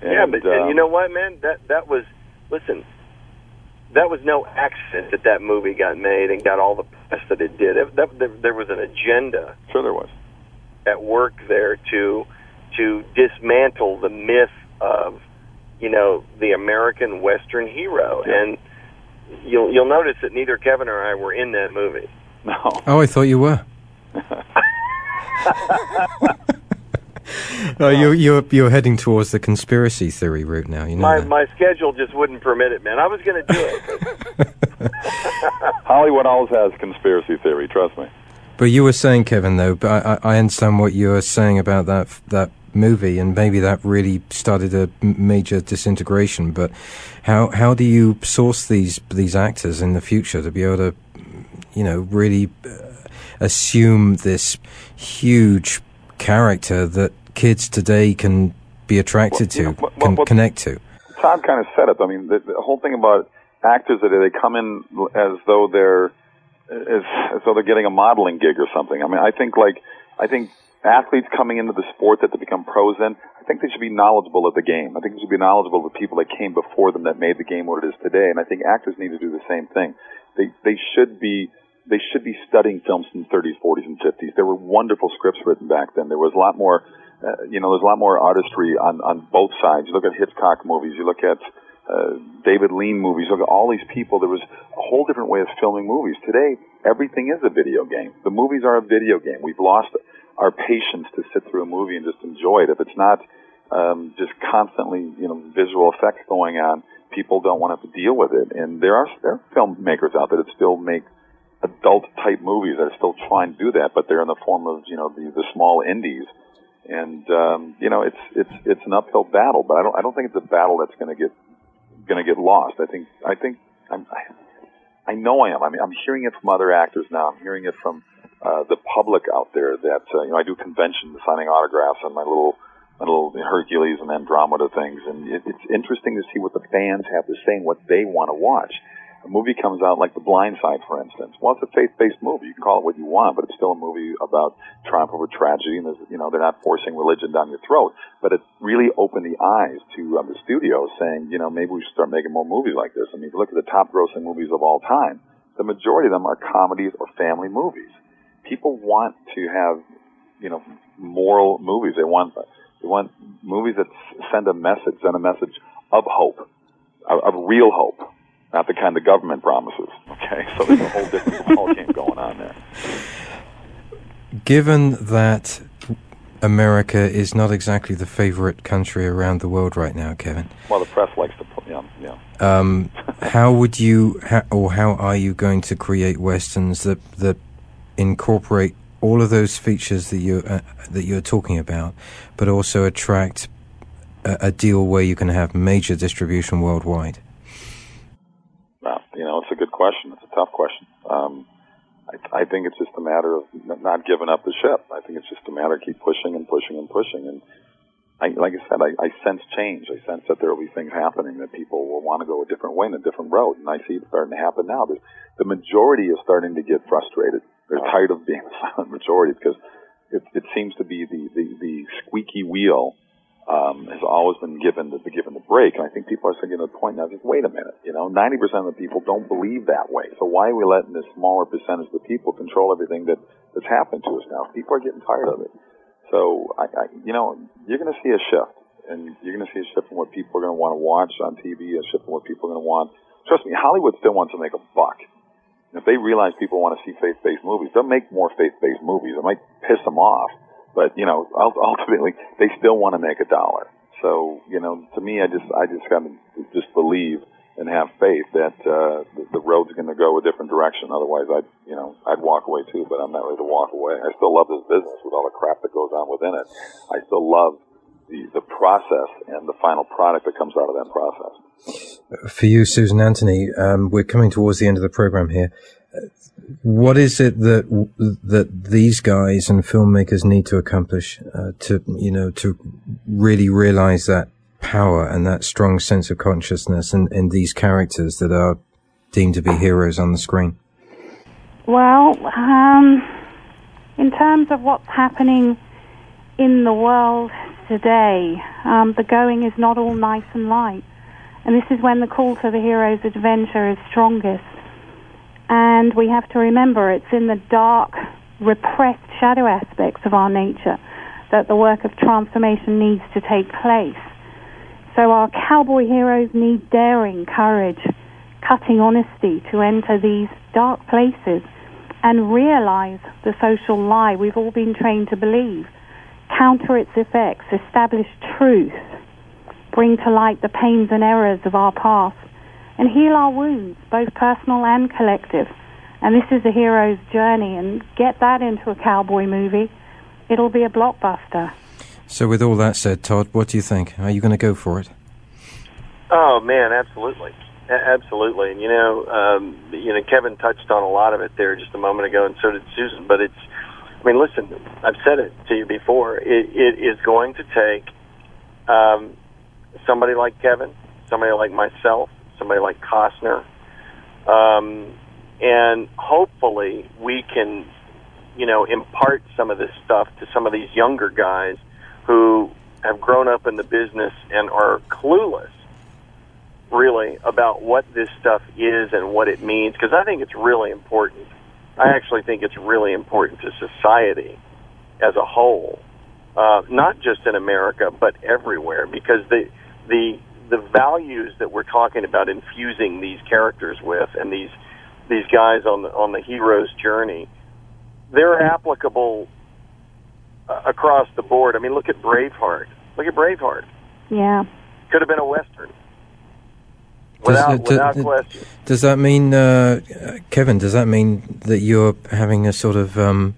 And, yeah, but um, and you know what, man? That that was listen. That was no accident that that movie got made and got all the press that it did. It, that, there, there was an agenda. Sure, there was. At work there to to dismantle the myth of you know the American Western hero, yeah. And you'll you'll notice that neither Kevin or I were in that movie. No. Oh, I thought you were. No, you, you're you're heading towards the conspiracy theory route now. You know my that. my schedule just wouldn't permit it, man. I was going to do it. But... Hollywood always has conspiracy theory. Trust me. But you were saying, Kevin, though. But I, I understand what you were saying about that that movie, and maybe that really started a major disintegration. But how how do you source these these actors in the future to be able to, you know, really assume this huge character that kids today can be attracted well, to, know, well, can well, connect to? Todd kind of said it. I mean, the, the whole thing about actors that they come in as though they're as, as though they're getting a modeling gig or something. I mean, I think like I think athletes coming into the sport that they become pros in, I think they should be knowledgeable of the game. I think they should be knowledgeable of the people that came before them that made the game what it is today. And I think actors need to do the same thing. They they should be. They should be studying films from the thirties, forties, and fifties. There were wonderful scripts written back then. There was a lot more, uh, you know, there's a lot more artistry on, on both sides. You look at Hitchcock movies, you look at uh, David Lean movies, you look at all these people. There was a whole different way of filming movies. Today, everything is a video game. The movies are a video game. We've lost our patience to sit through a movie and just enjoy it. If it's not um, just constantly, you know, visual effects going on, people don't want to have to deal with it. And there are, there are filmmakers out there that still make adult-type movies that are still trying to do that, but they're in the form of, you know, the, the small indies. And, um, you know, it's it's it's an uphill battle, but I don't I don't think it's a battle that's going to get going to get lost. I think I think I'm, I I know I am. I mean, I'm hearing it from other actors now. I'm hearing it from uh, the public out there that uh, you know I do conventions, signing autographs, and my little my little Hercules and Andromeda things, and it, it's interesting to see what the fans have to say and what they want to watch. A movie comes out like The Blind Side, for instance. Well, it's a faith-based movie. You can call it what you want, but it's still a movie about triumph over tragedy, and you know they're not forcing religion down your throat. But it really opened the eyes to um, the studios saying, you know, maybe we should start making more movies like this. I mean, if you look at the top-grossing movies of all time, the majority of them are comedies or family movies. People want to have, you know, moral movies. They want they want movies that send a message, send a message of hope, of, of real hope. Not the kind the government promises, okay? So there's a whole different ball game going on there. Given that America is not exactly the favorite country around the world right now, Kevin. Well, the press likes to put, yeah, yeah. Um, how would you, ha- or how are you going to create Westerns that that incorporate all of those features that, you, uh, that you're talking about, but also attract a, a deal where you can have major distribution worldwide? You know, it's a good question. It's a tough question. Um, I, I think it's just a matter of not giving up the ship. I think it's just a matter of keep pushing and pushing and pushing. And I, like I said, I, I sense change. I sense that there will be things happening, that people will want to go a different way and a different road. And I see it starting to happen now. There's, the majority is starting to get frustrated. They're tired of being the silent majority because it, it seems to be the, the, the squeaky wheel um, has always been given the, the given the break. And I think people are starting to get to the point now, just wait a minute, you know, ninety percent of the people don't believe that way. So why are we letting this smaller percentage of the people control everything that, that's happened to us now? People are getting tired of it. So, I, I, you know, you're going to see a shift, and you're going to see a shift in what people are going to want to watch on T V, a shift in what people are going to want. Trust me, Hollywood still wants to make a buck. And if they realize people want to see faith-based movies, they'll make more faith-based movies. It might piss them off, but, you know, ultimately, they still want to make a dollar. So, you know, to me, I just I just got to just believe and have faith that uh, the, the road's going to go a different direction. Otherwise, I'd, you know, I'd walk away too, but I'm not ready to walk away. I still love this business with all the crap that goes on within it. I still love the, the process and the final product that comes out of that process. For you, Susan Anthony, um, we're coming towards the end of the program here. What is it that that these guys and filmmakers need to accomplish uh, to, you know, to really realize that power and that strong sense of consciousness in, in these characters that are deemed to be heroes on the screen? Well, um, in terms of what's happening in the world today, um, the going is not all nice and light. And this is when the call for the hero's adventure is strongest. And we have to remember it's in the dark, repressed shadow aspects of our nature that the work of transformation needs to take place. So our cowboy heroes need daring, courage, cutting honesty to enter these dark places and realize the social lie we've all been trained to believe, counter its effects, establish truth, bring to light the pains and errors of our past, and heal our wounds, both personal and collective. And this is a hero's journey, and get that into a cowboy movie, it'll be a blockbuster. So with all that said, Todd, what do you think? Are you going to go for it? Oh, man, absolutely. A- absolutely. And, you know, um, you know, Kevin touched on a lot of it there just a moment ago, and so did Susan. But it's, I mean, listen, I've said it to you before. It, it is going to take um, somebody like Kevin, somebody like myself, somebody like Costner, um, and hopefully we can, you know, impart some of this stuff to some of these younger guys who have grown up in the business and are clueless, really, about what this stuff is and what it means, because I think it's really important. I actually think it's really important to society as a whole, uh, not just in America, but everywhere, because the the the values that we're talking about infusing these characters with and these these guys on the, on the hero's journey, they're applicable across the board. I mean, look at Braveheart. Look at Braveheart. Yeah. Could have been a Western. Without, does, uh, without d- question. Does that mean, uh, Kevin, does that mean that you're having a sort of um,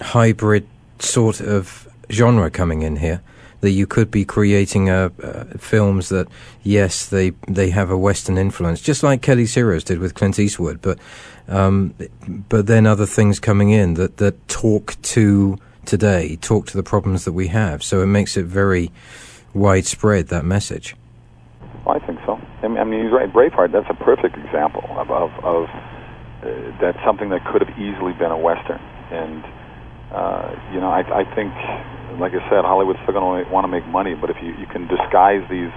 hybrid sort of genre coming in here? That you could be creating uh, uh, films that, yes, they they have a Western influence, just like Kelly's Heroes did with Clint Eastwood, but um, but then other things coming in that, that talk to today, talk to the problems that we have. So it makes it very widespread, that message. Well, I think so. I mean, I mean he's right. Braveheart, that's a perfect example of, of, of uh, that's something that could have easily been a Western. And, uh, you know, I, I think, like I said, Hollywood's still going to want to make money, but if you, you can disguise these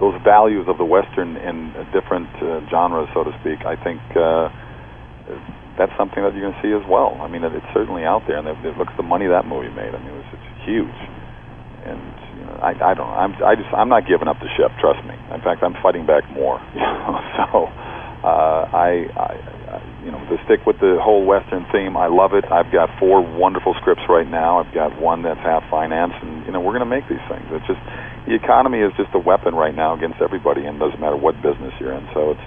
those values of the Western in different uh, genres, so to speak, I think uh, that's something that you can see as well. I mean, it's certainly out there, and it, it looks the money that movie made. I mean, it was, it's huge. And you know, I, I don't know. I'm, I just, I'm not giving up the ship. Trust me. In fact, I'm fighting back more. You know? So uh, I, I, I, you know, to stick with the whole Western theme, I love it. I've got four wonderful scripts right now. I've got one that's half financed, and you know, we're going to make these things. It's just the economy is just a weapon right now against everybody, and it doesn't matter what business you're in. So it's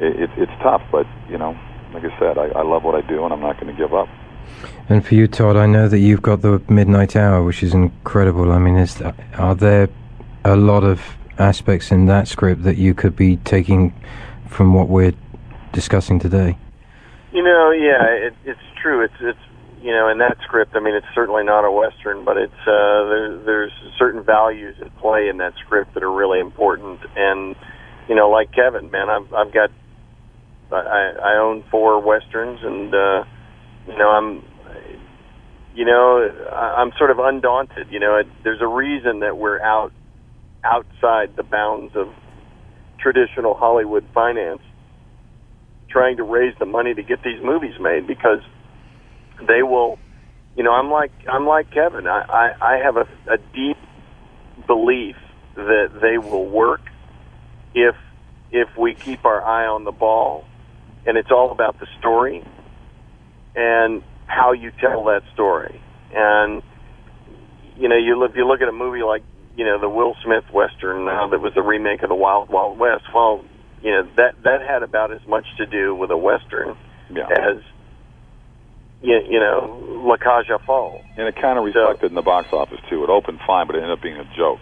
it, it, it's tough, but you know. Like I said, I, I love what I do, and I'm not going to give up. And for you, Todd, I know that you've got the midnight hour, which is incredible. I mean, is that, are there a lot of aspects in that script that you could be taking from what we're discussing today? You know, yeah, it, it's true. It's it's you know, in that script, I mean, it's certainly not a Western, but it's, uh, there, there's certain values at play in that script that are really important. And, you know, like Kevin, man, I've, I've got, I, I own four Westerns, and, uh, you know, I'm, you know, I'm sort of undaunted. You know, it, there's a reason that we're out outside the bounds of traditional Hollywood finance, trying to raise the money to get these movies made, because they will, you know, I'm like I'm like Kevin. I, I, I have a, a deep belief that they will work if if we keep our eye on the ball, and it's all about the story and how you tell that story. And, you know, you look, you look at a movie like, you know, the Will Smith Western uh, that was the remake of The Wild Wild West. Well, you know, that, that had about as much to do with a Western yeah. as, you, you know, La Caja Fall. And it kind of reflected so, in the box office, too. It opened fine, but it ended up being a joke.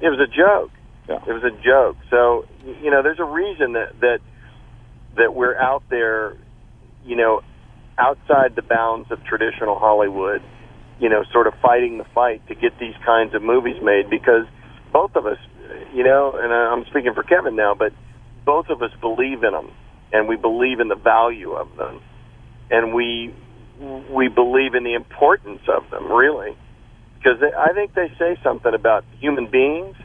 It was a joke. Yeah. It was a joke. So, you know, there's a reason that, that, that we're out there, you know, outside the bounds of traditional Hollywood, you know, sort of fighting the fight to get these kinds of movies made, because both of us, you know, and I'm speaking for Kevin now, but both of us believe in them, and we believe in the value of them, and we we believe in the importance of them, really, because they, I think they say something about human beings.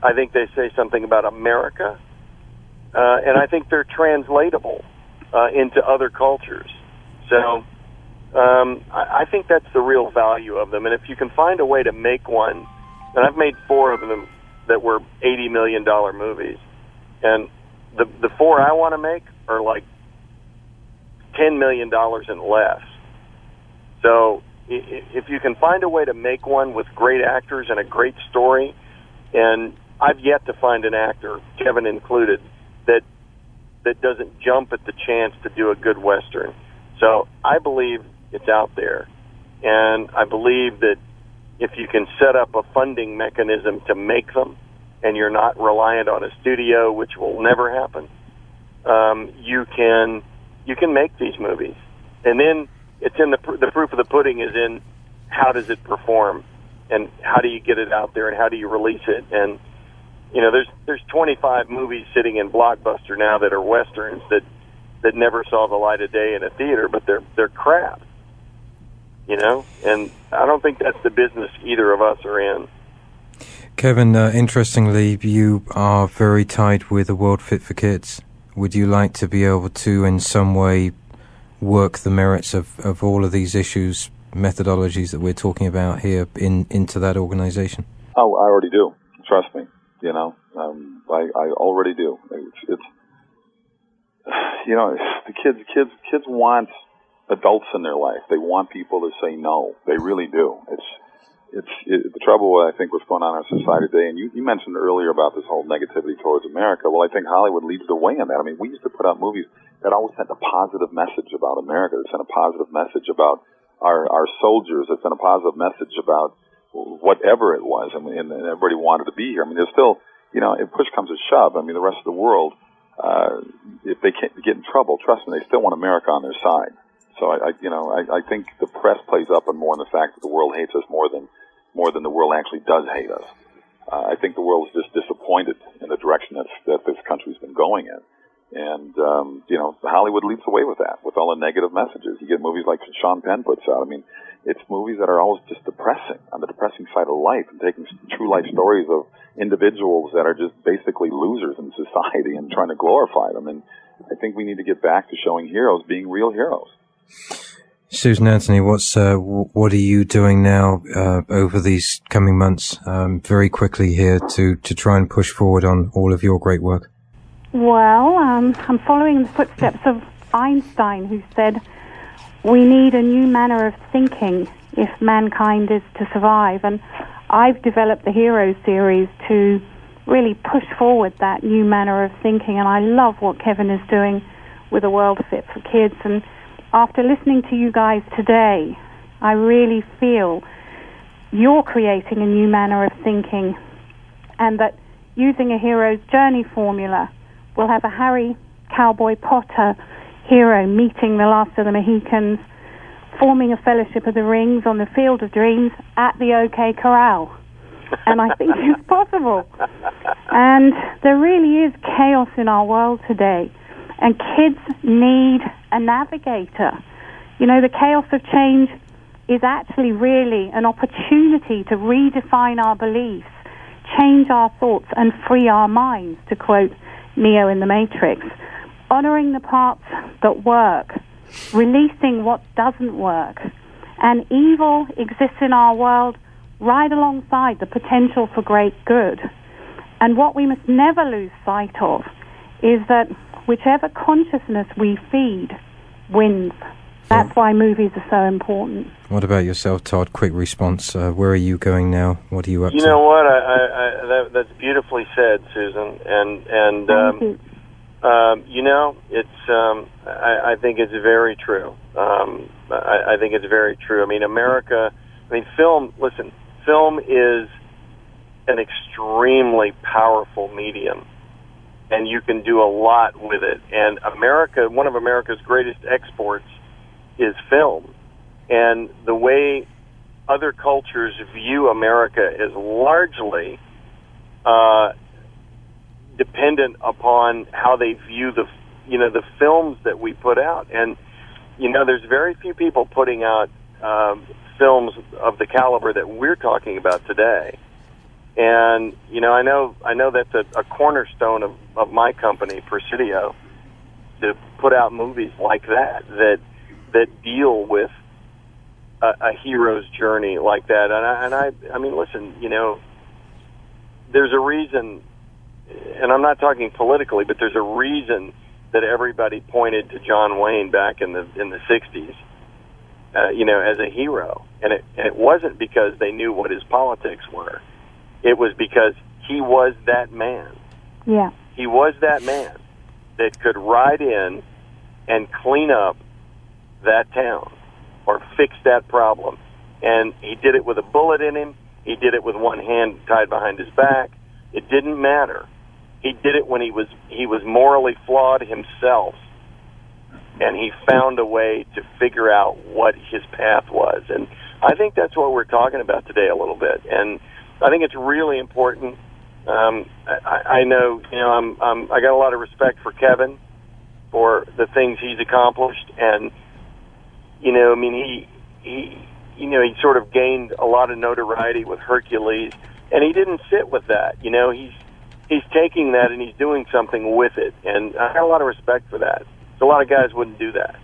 I think they say something about America, uh, and I think they're translatable uh, into other cultures. So um, I think that's the real value of them. And if you can find a way to make one, and I've made four of them that were eighty million dollars movies, and the the four I want to make are like ten million dollars and less. So if you can find a way to make one with great actors and a great story, and I've yet to find an actor, Kevin included, that that doesn't jump at the chance to do a good Western. So I believe it's out there, and I believe that if you can set up a funding mechanism to make them, and you're not reliant on a studio, which will never happen, um, you can you can make these movies. And then it's in the the proof of the pudding is in how does it perform, and how do you get it out there, and how do you release it. And you know, there's there's twenty-five movies sitting in Blockbuster now that are Westerns that. that never saw the light of day in a theater, but they're they're crap, you know? And I don't think that's the business either of us are in. Kevin, uh, interestingly, you are very tied with the World Fit for Kids. Would you like to be able to, in some way, work the merits of, of all of these issues, methodologies that we're talking about here in into that organization? Oh, I already do. Trust me, you know? Um, I, I already do. It's... it's You know, the kids, kids, kids want adults in their life. They want people to say no. They really do. It's, it's it, the trouble with I think what's going on in our society today. And you, you mentioned earlier about this whole negativity towards America. Well, I think Hollywood leads the way in that. I mean, we used to put out movies that always sent a positive message about America. That sent a positive message about our our soldiers. That sent a positive message about whatever it was. I mean, and, and everybody wanted to be here. I mean, there's still, you know, if push comes to shove, I mean, the rest of the world. Uh, if they can't get in trouble, trust me, they still want America on their side. So I, I you know, I, I think the press plays up and more on the fact that the world hates us more than more than the world actually does hate us. Uh, I think the world is just disappointed in the direction that that this country's been going in, and um, you know, Hollywood leaps away with that, with all the negative messages. You get movies like Sean Penn puts out. I mean, it's movies that are always just depressing, on the depressing side of life, and taking true life stories of individuals that are just basically losers in society and trying to glorify them. And I think we need to get back to showing heroes being real heroes. Susan Anthony, what's uh, w- what are you doing now uh, over these coming months, um, very quickly here, to, to try and push forward on all of your great work? Well, um, I'm following the footsteps of Einstein, who said, we need a new manner of thinking if mankind is to survive. And I've developed the Hero series to really push forward that new manner of thinking, and I love what Kevin is doing with the World Fit for Kids. And after listening to you guys today, I really feel you're creating a new manner of thinking, and that using a hero's journey formula, we'll have a Harry Cowboy Potter hero meeting the last of the Mohicans. forming a Fellowship of the Rings on the Field of Dreams at the OK Corral. And I think it's possible. And there really is chaos in our world today. And kids need a navigator. You know, the chaos of change is actually really an opportunity to redefine our beliefs, change our thoughts, and free our minds, to quote Neo in The Matrix. Honoring the parts that work, releasing what doesn't work. And evil exists in our world right alongside the potential for great good. And what we must never lose sight of is that whichever consciousness we feed wins. That's why movies are so important. What about yourself, Todd? Quick response. Uh, where are you going now? What are you up you to? You know what? I, I, I, that, that's beautifully said, Susan. And and um, you. Um, you know, it's. Um, I, I think it's very true. Um, I, I think it's very true. I mean, America. I mean, film. Listen, film is an extremely powerful medium, and you can do a lot with it. And America, one of America's greatest exports is film. And the way other cultures view America is largely uh, dependent upon how they view the, you know, the films that we put out. And, you know, there's very few people putting out um, films of the caliber that we're talking about today. And, you know, I know I know that's a, a cornerstone of, of my company, Presidio, to put out movies like that, that that deal with a, a hero's journey like that. And I, and I, I mean, listen, you know, there's a reason, and I'm not talking politically, but there's a reason that everybody pointed to John Wayne back in the in the sixties, uh, you know, as a hero. And it, and it wasn't because they knew what his politics were. It was because he was that man. Yeah. He was that man that could ride in and clean up that town or fix that problem. And he did it with a bullet in him. He did it with one hand tied behind his back. It didn't matter. He did it when he was he was morally flawed himself, and he found a way to figure out what his path was. And I think that's what we're talking about today a little bit. And I think it's really important. Um, I, I know, you know, I'm, I'm, I got a lot of respect for Kevin for the things he's accomplished, and you know, I mean, he, he, you know, he sort of gained a lot of notoriety with Hercules, and he didn't sit with that. You know, he's he's taking that and he's doing something with it, and I got a lot of respect for that. A lot of guys wouldn't do that.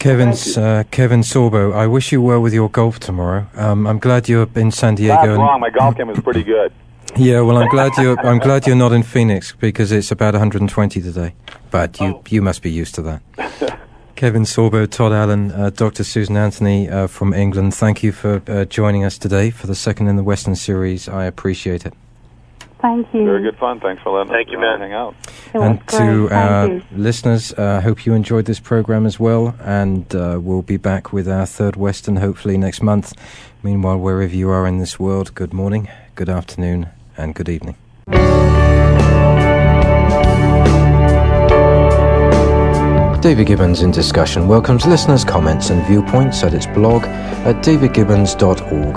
Kevin's, uh, Kevin Sorbo, I wish you well with your golf tomorrow. Um, I'm glad you're in San Diego. That's wrong. My golf game is pretty good. Yeah, well, I'm glad you're. I'm glad you're not in Phoenix because it's about one hundred twenty today. But you, oh. you must be used to that. Kevin Sorbo, Todd Allen, uh, Doctor Susan Anthony uh, from England. Thank you for uh, joining us today for the second in the Western series. I appreciate it. Thank you. Very good fun. Thanks for letting Thank us you, man. hang out. And to Thank our you. listeners, I uh, hope you enjoyed this program as well. And uh, we'll be back with our third Western hopefully next month. Meanwhile, wherever you are in this world, good morning, good afternoon, and good evening. David Gibbons in Discussion welcomes listeners' comments and viewpoints at its blog at david gibbons dot org.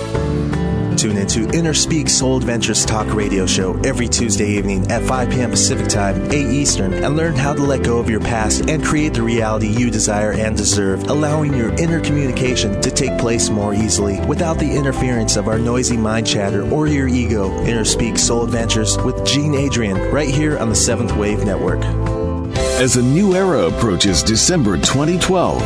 Tune into Inner Speak Soul Adventures Talk Radio Show every Tuesday evening at five p.m. Pacific Time, eight Eastern, and learn how to let go of your past and create the reality you desire and deserve, allowing your inner communication to take place more easily without the interference of our noisy mind chatter or your ego. Inner Speak Soul Adventures with Gene Adrian, right here on the Seventh Wave Network. As a new era approaches December twenty twelve,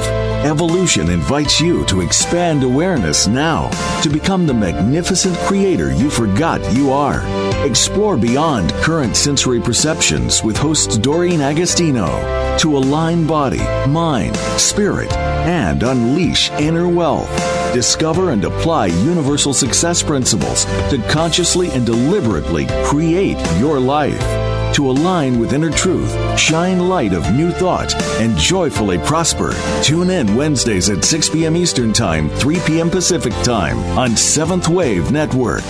Evolution invites you to expand awareness now to become the magnificent creator you forgot you are. Explore beyond current sensory perceptions with host Doreen Agostino to align body, mind, spirit, and unleash inner wealth. Discover and apply universal success principles to consciously and deliberately create your life. To align with inner truth, shine light of new thought, and joyfully prosper. Tune in Wednesdays at six p.m. Eastern Time, three p.m. Pacific Time on seventh Wave Network.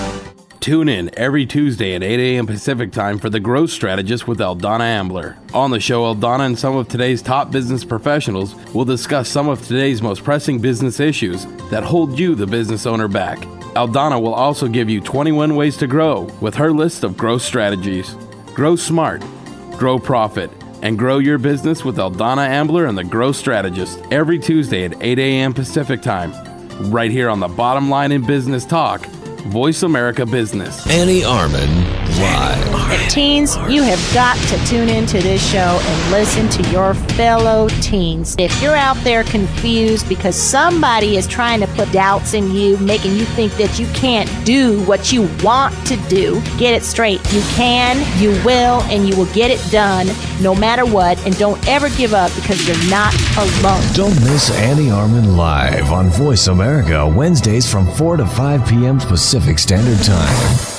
Tune in every Tuesday at eight a.m. Pacific Time for The Growth Strategist with Aldana Ambler. On the show, Aldana and some of today's top business professionals will discuss some of today's most pressing business issues that hold you, the business owner, back. Aldana will also give you twenty-one ways to grow with her list of growth strategies. Grow smart, grow profit, and grow your business with Aldana Ambler and The Growth Strategist every Tuesday at eight a.m. Pacific Time, right here on the Bottom Line in Business Talk, Voice America Business. Annie Arman, live. If teens, you have got to tune into this show and listen to your fellow teens. If you're out there confused because somebody is trying to put doubts in you, making you think that you can't do what you want to do, get it straight. You can, you will, and you will get it done no matter what. And don't ever give up, because you're not alone. Don't miss Annie Arman live on Voice America Wednesdays from four to five p.m. Pacific Standard Time.